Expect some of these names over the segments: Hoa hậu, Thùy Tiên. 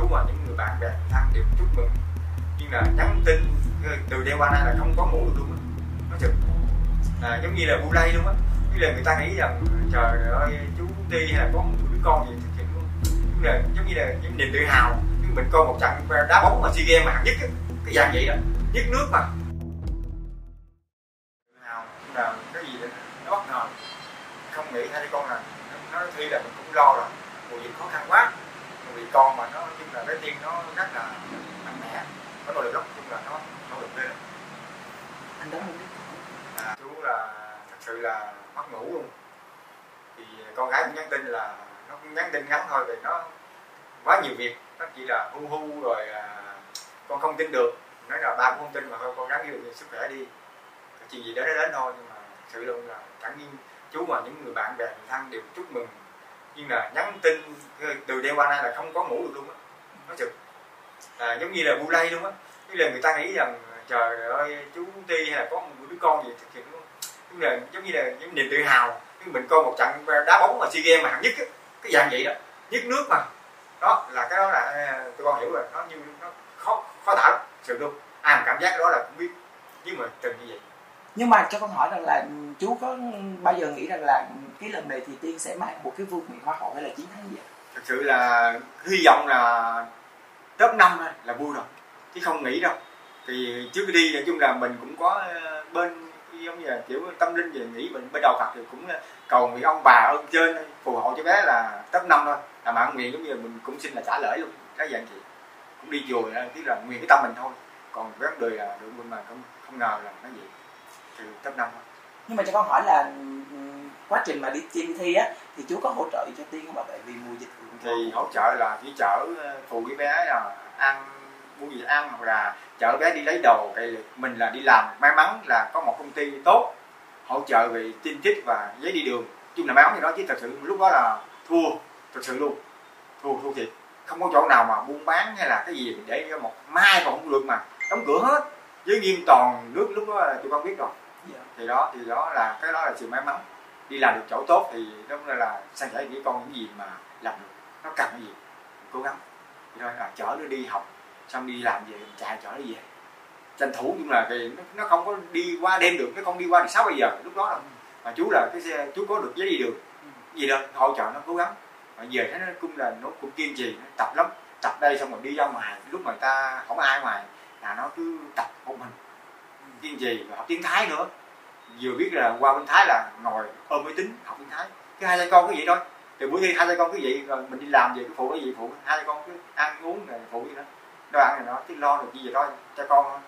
chú và những người bạn bè thân đều chúc mừng, nhưng là nhắn tin từ đây qua nay là không có ngủ được luôn á, nó chừng giống như là bu lây luôn á. Như là người ta nghĩ rằng trời ơi chú Ti hay là có một đứa con gì thực hiện luôn, nhưng là giống như là những niềm tự hào. Nhưng mình coi một trận đá bóng mà SEA Games mà hạng nhất ấy, cái dạng vậy đó, nhất nước mà là cái gì đó, nó bất ngờ, không nghĩ hai đứa con là nó thi là mình cũng lo rồi, mùa dịch khó khăn quá, vì con mà nó chung là cái Tiên nó rất là mạnh mẽ, có nội lực lắm, chung là nó nỗ lực lên. Anh đó không biết chú là thật sự là mất ngủ luôn, thì con gái cũng nhắn tin là nó cũng nhắn tin ngắn thôi, vì nó quá nhiều việc, nó chỉ là hu hu rồi con không tin được, nói là ba cũng không tin mà thôi, con gắng yêu sức khỏe đi. Chuyện gì đó đến thôi, nhưng mà thật sự luôn là cảm ơn chú và những người bạn bè người thân đều chúc mừng, nhưng là nhắn tin từ đây qua nay là không có ngủ được luôn á, nó chừng giống như là bu lây luôn á. Như là người ta nghĩ rằng trời ơi chú Ti hay là có một đứa con gì thực hiện luôn, nhưng là giống như là những niềm tự hào. Nhưng mình coi một trận đá bóng mà SEA Games mà hạng nhất ấy, cái dạng vậy đó, nhất nước mà đó, là cái đó là tụi con hiểu rồi, nó như nó khó tả lắm sự luôn, ai mà cảm giác cái đó là cũng biết, nhưng mà từng như vậy. Nhưng mà cho con hỏi rằng là chú có bao giờ nghĩ rằng là cái lần này thì Tiên sẽ mang một cái vương miện Hoa hậu hay là chiến thắng gì vậy? Thật sự là hy vọng là top 5 là vui rồi, chứ không nghĩ đâu. Thì trước khi đi nói chung là mình cũng có bên giống như là kiểu tâm linh về nghĩ mình bên đầu Phật thì cũng cầu nguyện ông bà ông trên phù hộ cho bé là top 5 thôi. Là mà nguyện giống như là mình cũng xin là trả lễ luôn, cái dạng chị cũng đi chùa tức là nguyện cái tâm mình thôi. Còn các đời là được mình mà không ngờ là nó gì. Cấp năm. Nhưng mà cho con hỏi là quá trình mà đi thi á thì chú có hỗ trợ cho Tiên không? Tại vì mùa dịch thì hỗ trợ là chỉ chở phụ với bé là ăn mua gì ăn, hoặc là chở bé đi lấy đồ. Cái mình là đi làm, may mắn là có một công ty tốt hỗ trợ về tin chích và giấy đi đường, chung là may mắn như đó, chứ thật sự lúc đó là thua thật sự luôn, thua thiệt. Không có chỗ nào mà buôn bán hay là cái gì mình để cho một mai còn không được, mà đóng cửa hết với Nghiêm toàn nước lúc đó là tụi con biết rồi. Yeah. Thì đó là cái đó là sự may mắn, đi làm được chỗ tốt thì đúng là sang sẻ với con những gì mà làm được, nó cần cái gì cố gắng thì thôi, là chở nó đi học xong đi làm về chạy chở nó về tranh thủ. Nhưng là vì nó không có đi qua đêm được, nó không đi qua được 6-7 giờ lúc đó đâu, mà chú là cái xe chú có được giấy đi đường gì đó hỗ trợ nó cố gắng. Mà về thấy nó cũng là nó cũng kiên trì, nó tập lắm, tập đây xong rồi đi ra ngoài, lúc mà ta không ai ngoài là nó cứ tập một mình, kiên trì và học tiếng Thái nữa. Vừa biết là qua bên Thái là ngồi ôm máy tính học tiếng Thái, cứ hai cha con cứ vậy thôi. Từ buổi thi hai cha con cứ vậy, rồi mình đi làm về cứ phụ cái gì phụ, hai cha con cứ ăn uống rồi phụ gì đó, đồ ăn này nó chứ lo được gì vậy thôi, cha con thôi.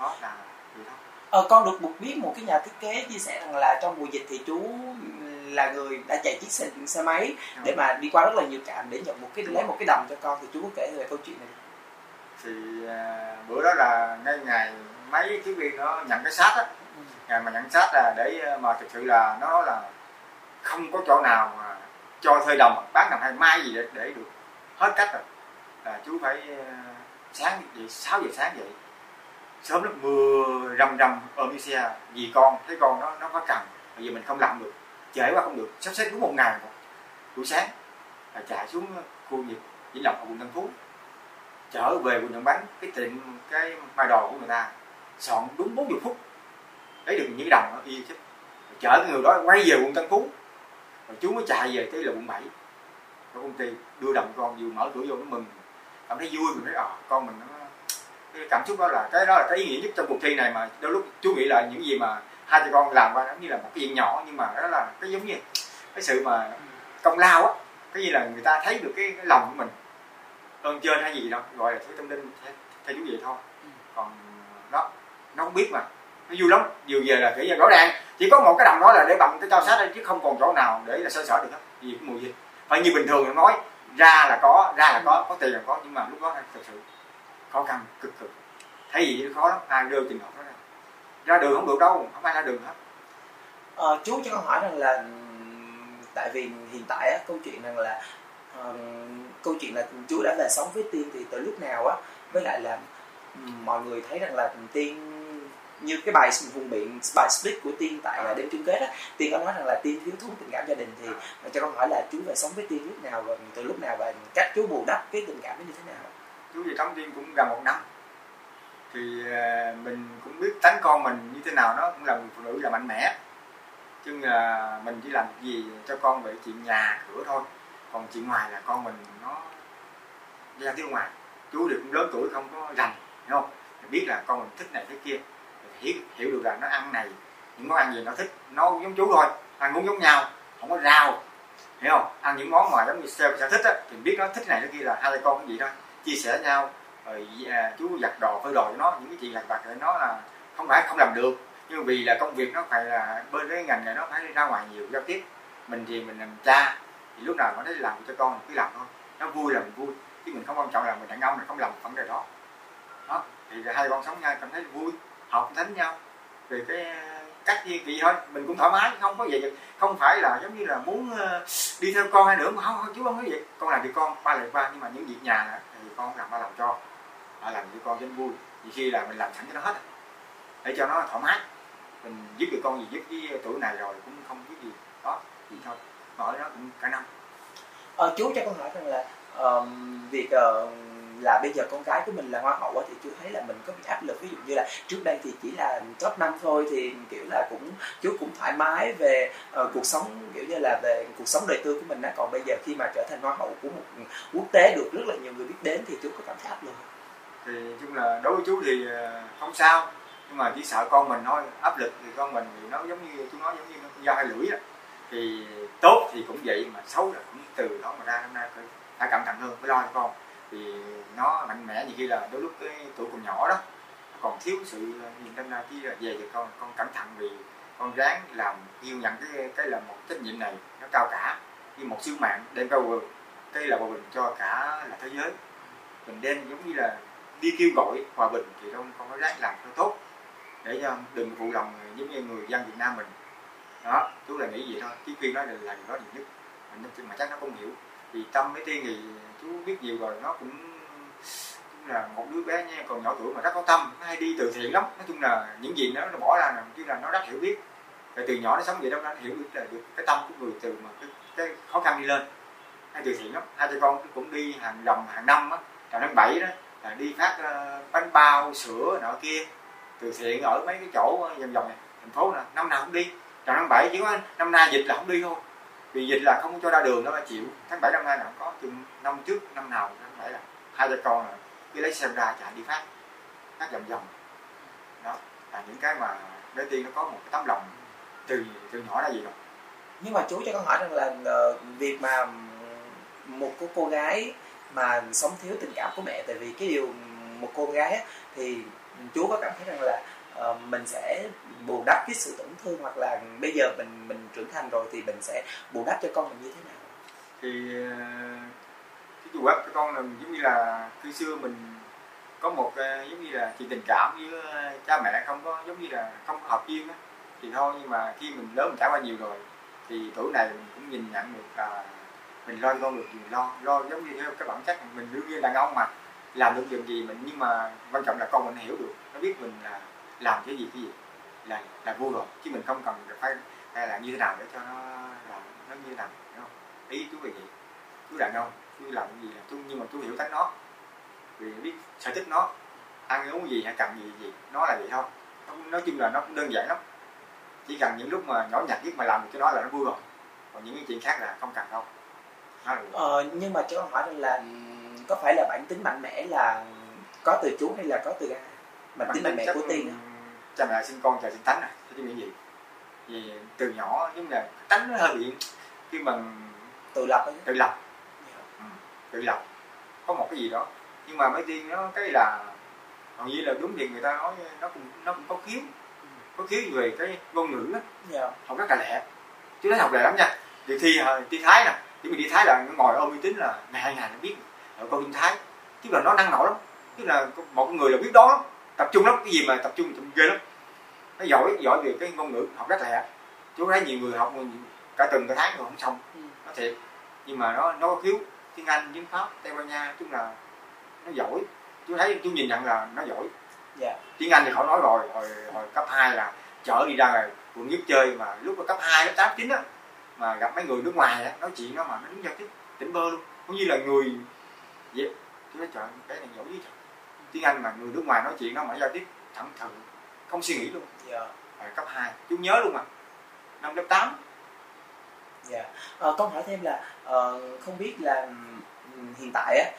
Đó là vậy thôi. Con được một biết một cái nhà thiết kế chia sẻ rằng là trong mùa dịch thì chú là người đã chạy chiếc xe máy để mà đi qua rất là nhiều trạm để nhận một cái lấy một cái đồng cho con, thì chú có kể về câu chuyện này. Thì bữa đó là ngay ngày mấy chiếc viên nó nhận cái xác á, ngày mà nhận xác là để mà thực sự là nó nói là không có chỗ nào mà cho thuê đồng bán đồng hay mai gì để được, hết cách rồi. Là chú phải sáng vậy, 6 giờ sáng vậy, sớm lắm, mưa rầm ôm đi xe vì con, thấy con nó có cần, bây giờ mình không làm được, trễ quá không được, sắp xếp đúng một ngày rồi. Buổi sáng là chạy xuống khu vực Vĩnh Lộc quận Tân Phú, chở về quận Đồng Bánh, cái tiệm cái mai đồ của người ta soạn đúng 40 phút lấy được những đồng nó y chứ, chở cái người đó quay về quận Tân Phú, rồi chú mới chạy về tới là quận 7 của công ty đưa đồng con. Vừa mở cửa vô nó mừng, cảm thấy vui, mình thấy con mình nó cái cảm xúc đó, là cái đó là cái ý nghĩa nhất trong cuộc thi này. Mà đôi lúc chú nghĩ là những gì mà hai cha con làm qua giống như là một cái chuyện nhỏ, nhưng mà đó là cái giống như cái sự mà công lao á, cái như là người ta thấy được cái lòng của mình ơn trên hay gì đâu, gọi là thứ tâm linh theo chú vậy thôi. Còn đó nó không biết mà nó vui lắm. Vừa về là kỹ ra rõ ràng chỉ có một cái đồng đó là để bằng cái trao sát đây, chứ không còn chỗ nào để là sơ sở được hết, vì cái mùi gì phải như bình thường nói ra là có tiền là có, nhưng mà lúc đó thật sự khó khăn cực thấy gì khó lắm, ai đưa trình độ đó ra đường không được đâu, không ai ra đường hết. Chú cho con hỏi rằng là tại vì hiện tại á, câu chuyện rằng là chú đã về sống với Tiên thì tới lúc nào á, với lại là mọi người thấy rằng là Tiên như cái bài vùng biện, bài split của Tiên tại đêm chung kết á, Tiên có nói rằng là Tiên thiếu thốn tình cảm gia đình, thì cho con hỏi là chú về sống với Tiên lúc nào và từ lúc nào, và cách chú bù đắp cái tình cảm như thế nào? Chú về sống Tiên cũng gần một năm, thì mình cũng biết tánh con mình như thế nào, nó cũng là người phụ nữ là mạnh mẽ, chứ là mình chỉ làm gì cho con về chuyện nhà cửa thôi, còn chuyện ngoài là con mình nó ra tiếng ngoài. Chú được cũng lớn tuổi không có rành, đúng không? Mình biết là con mình thích này thích kia, hiểu được là nó ăn này, những món ăn gì nó thích, nó giống chú thôi, ăn uống giống nhau, không có rau, hiểu không? Ăn những món mà giống như sale sẽ thích á, thì biết nó thích này nó kia, là hai con cái gì thôi, chia sẻ nhau. Rồi chú giặt đồ phơi đồ cho nó, những cái chuyện lặt vặt để nó là không phải không làm được, nhưng vì là công việc nó phải là bên cái ngành này nó phải ra ngoài nhiều giao tiếp. Mình thì mình làm cha thì lúc nào nó thấy làm cho con cứ làm thôi, nó vui là mình vui, chứ mình không quan trọng là mình đàn ông này không làm vấn đề đó. Đó thì hai con sống nhau cảm thấy vui, học thánh nhau về cái cách như vậy thôi, mình cũng thoải mái, không có vậy, không phải là giống như là muốn đi theo con hay nữa, mà không chú không có vậy, con làm việc con ba làm ba, nhưng mà những việc nhà thì con làm ba làm cho, làm cho con cho vui, vì khi là mình làm sẵn cho nó hết để cho nó thoải mái, mình giúp được con gì giúp, với tuổi này rồi cũng không biết gì đó thì thôi, hỏi nó cũng cả năm. Chú cho con hỏi rằng là việc là bây giờ con gái của mình là Hoa hậu thì chú thấy là mình có bị áp lực, ví dụ như là trước đây thì chỉ là top 5 thôi, thì kiểu là cũng chú cũng thoải mái về cuộc sống, kiểu như là về cuộc sống đời tư của mình á, còn bây giờ khi mà trở thành Hoa hậu của một quốc tế được rất là nhiều người biết đến thì chú có cảm thấy áp lực không? Thì chung là đối với chú thì không sao, nhưng mà chỉ sợ con mình thôi, áp lực thì con mình thì nó giống như chú nói, giống như nó dao hai lưỡi á, thì tốt thì cũng vậy mà xấu là cũng từ đó mà ra, hôm nay phải cẩn thận hơn, phải lo cho con thì nó mạnh mẽ. Nhiều khi là đôi lúc cái tuổi còn nhỏ đó còn thiếu sự nhìn tâm ra, khi về thì con cẩn thận, vì con ráng làm yêu nhận cái là một trách nhiệm này nó cao cả như một sứ mạng, đem cao vườn cái là hòa bình cho cả là thế giới, mình đem giống như là đi kêu gọi hòa bình, thì con có ráng làm nó tốt để cho đừng phụ lòng giống như người dân Việt Nam mình đó. Chú là nghĩ vậy thôi, chứ khuyên nói là điều đó điều nhất mà chắc nó không hiểu, thì Tâm với Tiên thì chú biết nhiều rồi, nó cũng là một đứa bé nha, còn nhỏ tuổi mà rất có tâm, nó hay đi từ thiện lắm, nói chung là những gì nó bỏ ra là nó rất hiểu biết, rồi từ nhỏ nó sống vậy đó, nó hiểu biết là được cái tâm của người, từ mà cái khó khăn đi lên hay từ thiện lắm. Hai cha con cũng đi hàng năm á, vào tháng 7 đó là đi phát bánh bao sữa nọ kia từ thiện ở mấy cái chỗ vòng vòng này thành phố nè, năm nào cũng đi. Tròn tháng 7 chỉ có năm nay dịch là không đi thôi, vì dịch là không cho ra đường, nó phải chịu. Tháng 7 năm nay là không có, từ năm trước năm nào tháng 7 là hai cha con là cứ lấy xe ra chạy đi phát vòng vòng. Đó là những cái mà bé Tiên nó có một cái tấm lòng từ nhỏ ra gì rồi. Nhưng mà chú cho con hỏi rằng là việc mà một cô gái mà sống thiếu tình cảm của mẹ, tại vì cái điều một cô gái ấy, thì chú có cảm thấy rằng là mình sẽ bù đắp cái sự tổn thương, hoặc là bây giờ mình trưởng thành rồi thì mình sẽ bù đắp cho con mình như thế nào? Thì cái bù đắp cho con là giống như là khi xưa mình có một giống như là chuyện tình cảm với cha mẹ không có giống như là không có hợp duyên á thì thôi, nhưng mà khi mình lớn mình trải qua nhiều rồi thì tuổi này mình cũng nhìn nhận được là mình lo con được gì, lo giống như theo cái bản chất mình đương nhiên đàn ông mà làm được việc gì mình, nhưng mà quan trọng là con mình hiểu được, nó biết mình là làm cái gì là vui rồi, chứ mình không cần phải làm như thế nào để cho nó làm nó như thế nào, đúng không? Ý chú về gì chú đàn ông chú làm cái gì là chú, nhưng mà chú hiểu tánh nó, vì biết sở thích nó ăn uống gì hay cần gì nó là vậy thôi. Nói chung là nó cũng đơn giản lắm, chỉ cần những lúc mà nhỏ nhặt nhất mà làm được cho nó là nó vui rồi, còn những cái chuyện khác là không cần đâu. Nhưng mà chú hỏi là có phải là bản tính mạnh mẽ là có từ chú hay là có từ ai? Bản tính mạnh mẽ của Tiên cha mẹ sinh con trời sinh tánh à, chứ cái gì thì từ nhỏ giống là tánh nó hơi bị khi mà tự lập có một cái gì đó, nhưng mà mấy Tiên nó cái là hầu như là đúng thì người ta nói nó cũng có khiếu về cái ngôn ngữ á, học rất là lẹ, chứ nó học lẹ lắm nha. Thì thi Thái nè, chứ mình đi Thái là ngồi ôm uy tín là ngày 2 ngày nó biết rồi, con đi Thái chứ là nó năng nổ lắm, chứ là một người là biết đó lắm, tập trung lắm, cái gì mà tập trung ghê lắm, nó giỏi về cái ngôn ngữ, học rất lẹ. Chú thấy nhiều người học cả tuần cả tháng rồi không xong, nó thiệt, nhưng mà nó có khiếu tiếng Anh, tiếng Pháp, Tây Ban Nha, chung là nó giỏi. Chú thấy chú nhìn nhận là nó giỏi, Yeah. Tiếng Anh thì khỏi nói rồi, hồi cấp 2 là chở đi ra rồi quận nhất chơi, mà lúc cấp 2, lớp 8, 9 á, mà gặp mấy người nước ngoài á, nói chuyện đó mà nó đứng ra chứ tỉnh bơ luôn, cũng như là người vậy. Tôi nói trời, cái này giỏi gì trời. Tiếng Anh mà người nước ngoài nói chuyện nó mà giao tiếp thẳng thừng, không suy nghĩ luôn. Yeah. Rồi cấp 2, chú nhớ luôn mà, năm lớp 8. Dạ, con hỏi thêm là không biết là hiện tại á,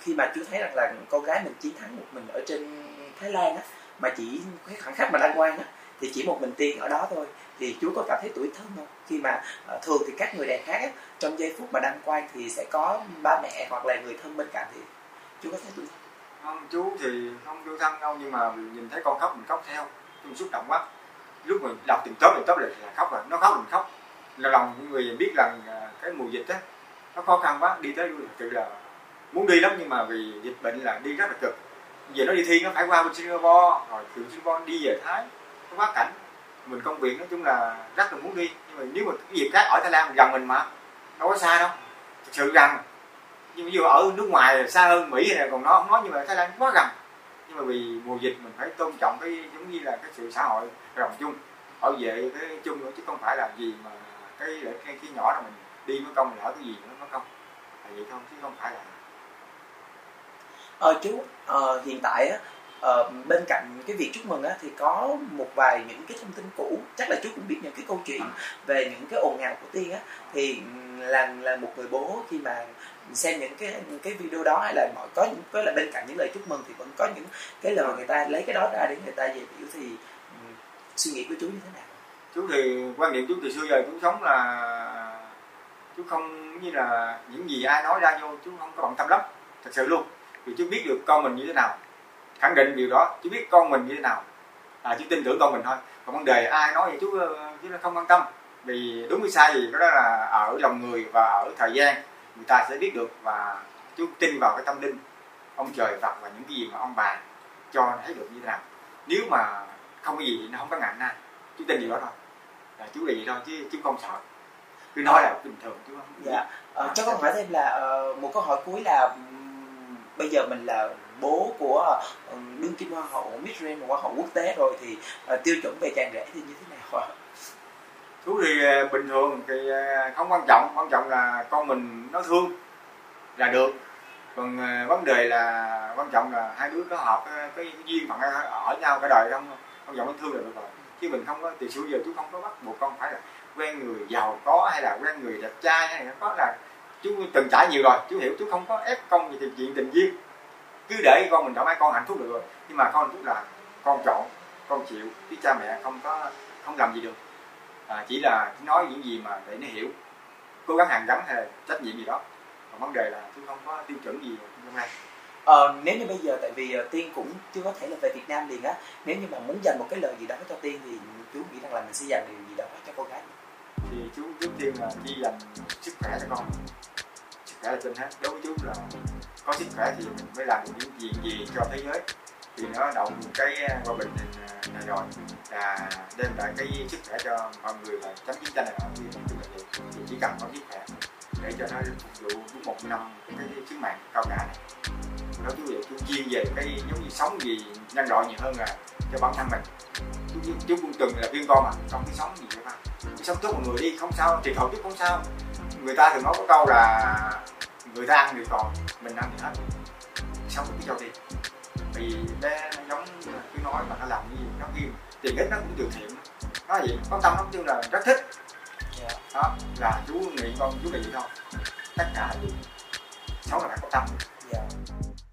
khi mà chú thấy rằng là con gái mình chiến thắng một mình ở trên Thái Lan á, mà chỉ cái khoảnh khắc mà đăng quang á, thì chỉ một mình Tiên ở đó thôi, thì chú có cảm thấy tủi thân không? Khi mà thường thì các người đàn khác á, trong giây phút mà đăng quang thì sẽ có ba mẹ hoặc là người thân bên cạnh, thì chú có thấy tủi thân không? Chú thì không tủi thân đâu, nhưng mà nhìn thấy con khóc mình khóc theo, mình xúc động quá. Lúc mình đọc tìm tớp lại là khóc rồi, nó khóc mình khóc. Là lòng những người biết rằng cái mùa dịch á, nó khó khăn quá, đi tới thực là muốn đi lắm nhưng mà vì dịch bệnh là đi rất là cực. Về nó đi thi nó phải qua bên Singapore, rồi từ Singapore đi về Thái, nó quá cảnh. Mình công việc nói chung là rất là muốn đi, nhưng mà nếu mà cái dịp khác ở Thái Lan gần mình mà, đâu có xa đâu. Thực sự rằng, nhưng mà ở nước ngoài xa hơn Mỹ này còn nó không nói, nhưng mà Thái Lan quá gần. Nhưng mà vì mùa dịch mình phải tôn trọng cái giống như là cái sự xã hội rộng chung, bảo vệ cái chung nữa, chứ không phải là gì mà cái nhỏ là mình đi mới công, lỡ cái gì nữa mới công, là vậy không, chứ không phải là. Chú hiện tại á, bên cạnh cái việc chúc mừng á, thì có một vài những cái thông tin cũ, chắc là chú cũng biết những cái câu chuyện về những cái ồn ào của Tiên á, thì là một người bố khi mà xem những cái video đó, hay là mọi có là bên cạnh những lời chúc mừng thì vẫn có những cái lời người ta lấy cái đó ra để người ta về biểu, thì suy nghĩ của chú như thế nào? Chú thì quan niệm chú từ xưa giờ chú sống là chú không như là những gì ai nói ra vô chú không có bận tâm lắm, thật sự luôn, vì chú biết được con mình như thế nào, khẳng định điều đó, chú biết con mình như thế nào là chú tin tưởng con mình thôi, còn vấn đề ai nói thì chú không quan tâm, vì đúng hay sai gì đó là ở lòng người và ở thời gian người ta sẽ biết được, và chú tin vào cái tâm linh ông trời Phật và những cái gì mà ông bà cho thấy được như thế nào, nếu mà không có gì thì nó không có ngại nay. Chú tin điều đó thôi, là chú là gì thôi, chứ chú không sợ, cứ nói là bình thường chú không. Dạ. Cho con hỏi thêm là một câu hỏi cuối là bây giờ mình là bố của đương kim hoa hậu Miss Grand và hoa hậu quốc tế rồi, thì tiêu chuẩn về chàng rể thì như thế nào ạ? Chú thì bình thường thì không quan trọng là con mình nó thương là được, còn vấn đề là quan trọng là hai đứa có hợp cái duyên phận ở nhau cả đời không, quan trọng nó thương là được rồi. Chứ mình không có, từ xưa giờ chú không có bắt buộc con phải là quen người giàu có hay là quen người đẹp trai hay là có, là chú từng trải nhiều rồi, chú hiểu, chú không có ép con về chuyện tình duyên, cứ để con mình thoải mái, con hạnh phúc được rồi. Nhưng mà con hạnh phúc là con chọn, con chịu, chứ cha mẹ không làm gì được, chỉ là nói những gì mà để nó hiểu, cố gắng hàn gắn hay là trách nhiệm gì đó. Còn vấn đề là chú không có tiêu chuẩn gì hôm nay. Nếu như bây giờ, tại vì Tiên cũng chưa có thể là về Việt Nam liền á, nếu như mà muốn dành một cái lời gì đó cho Tiên thì chú nghĩ rằng là mình sẽ dành điều gì đó cho cô gái thì chú giúp Tiên là chỉ dành sức khỏe cho con, sức khỏe là trên hết. Đối với chú là có sức khỏe thì mình mới làm được những chuyện gì cho thế giới, thì nó động cái hòa bình này rồi là đem lại cái sức khỏe cho mọi người và chấm chiến tranh này nọ, thì chỉ cần có sức khỏe để cho nó phục vụ một năm cái sứ mạng cao cả này. Đó, chú chuyên về cái giống như sống gì nhân loại nhiều hơn là cho bản thân mình. Chú cũng từng là viên con mà, trong cái sống gì vậy mà sống tốt mọi người đi, không sao, thiệt hậu chứ không sao. Người ta thường nói có câu là người ta ăn người còn, mình ăn thì hết, sống cái châu tiền. Vì bé nó giống cứ nói mà nó làm cái gì nó nghiêm, tiền ít nó cũng từ thiện, nó vậy, có tâm lắm, chứ là rất thích. Đó là chú nghĩ con chú là vậy thôi, tất cả gì sống là phải có tâm.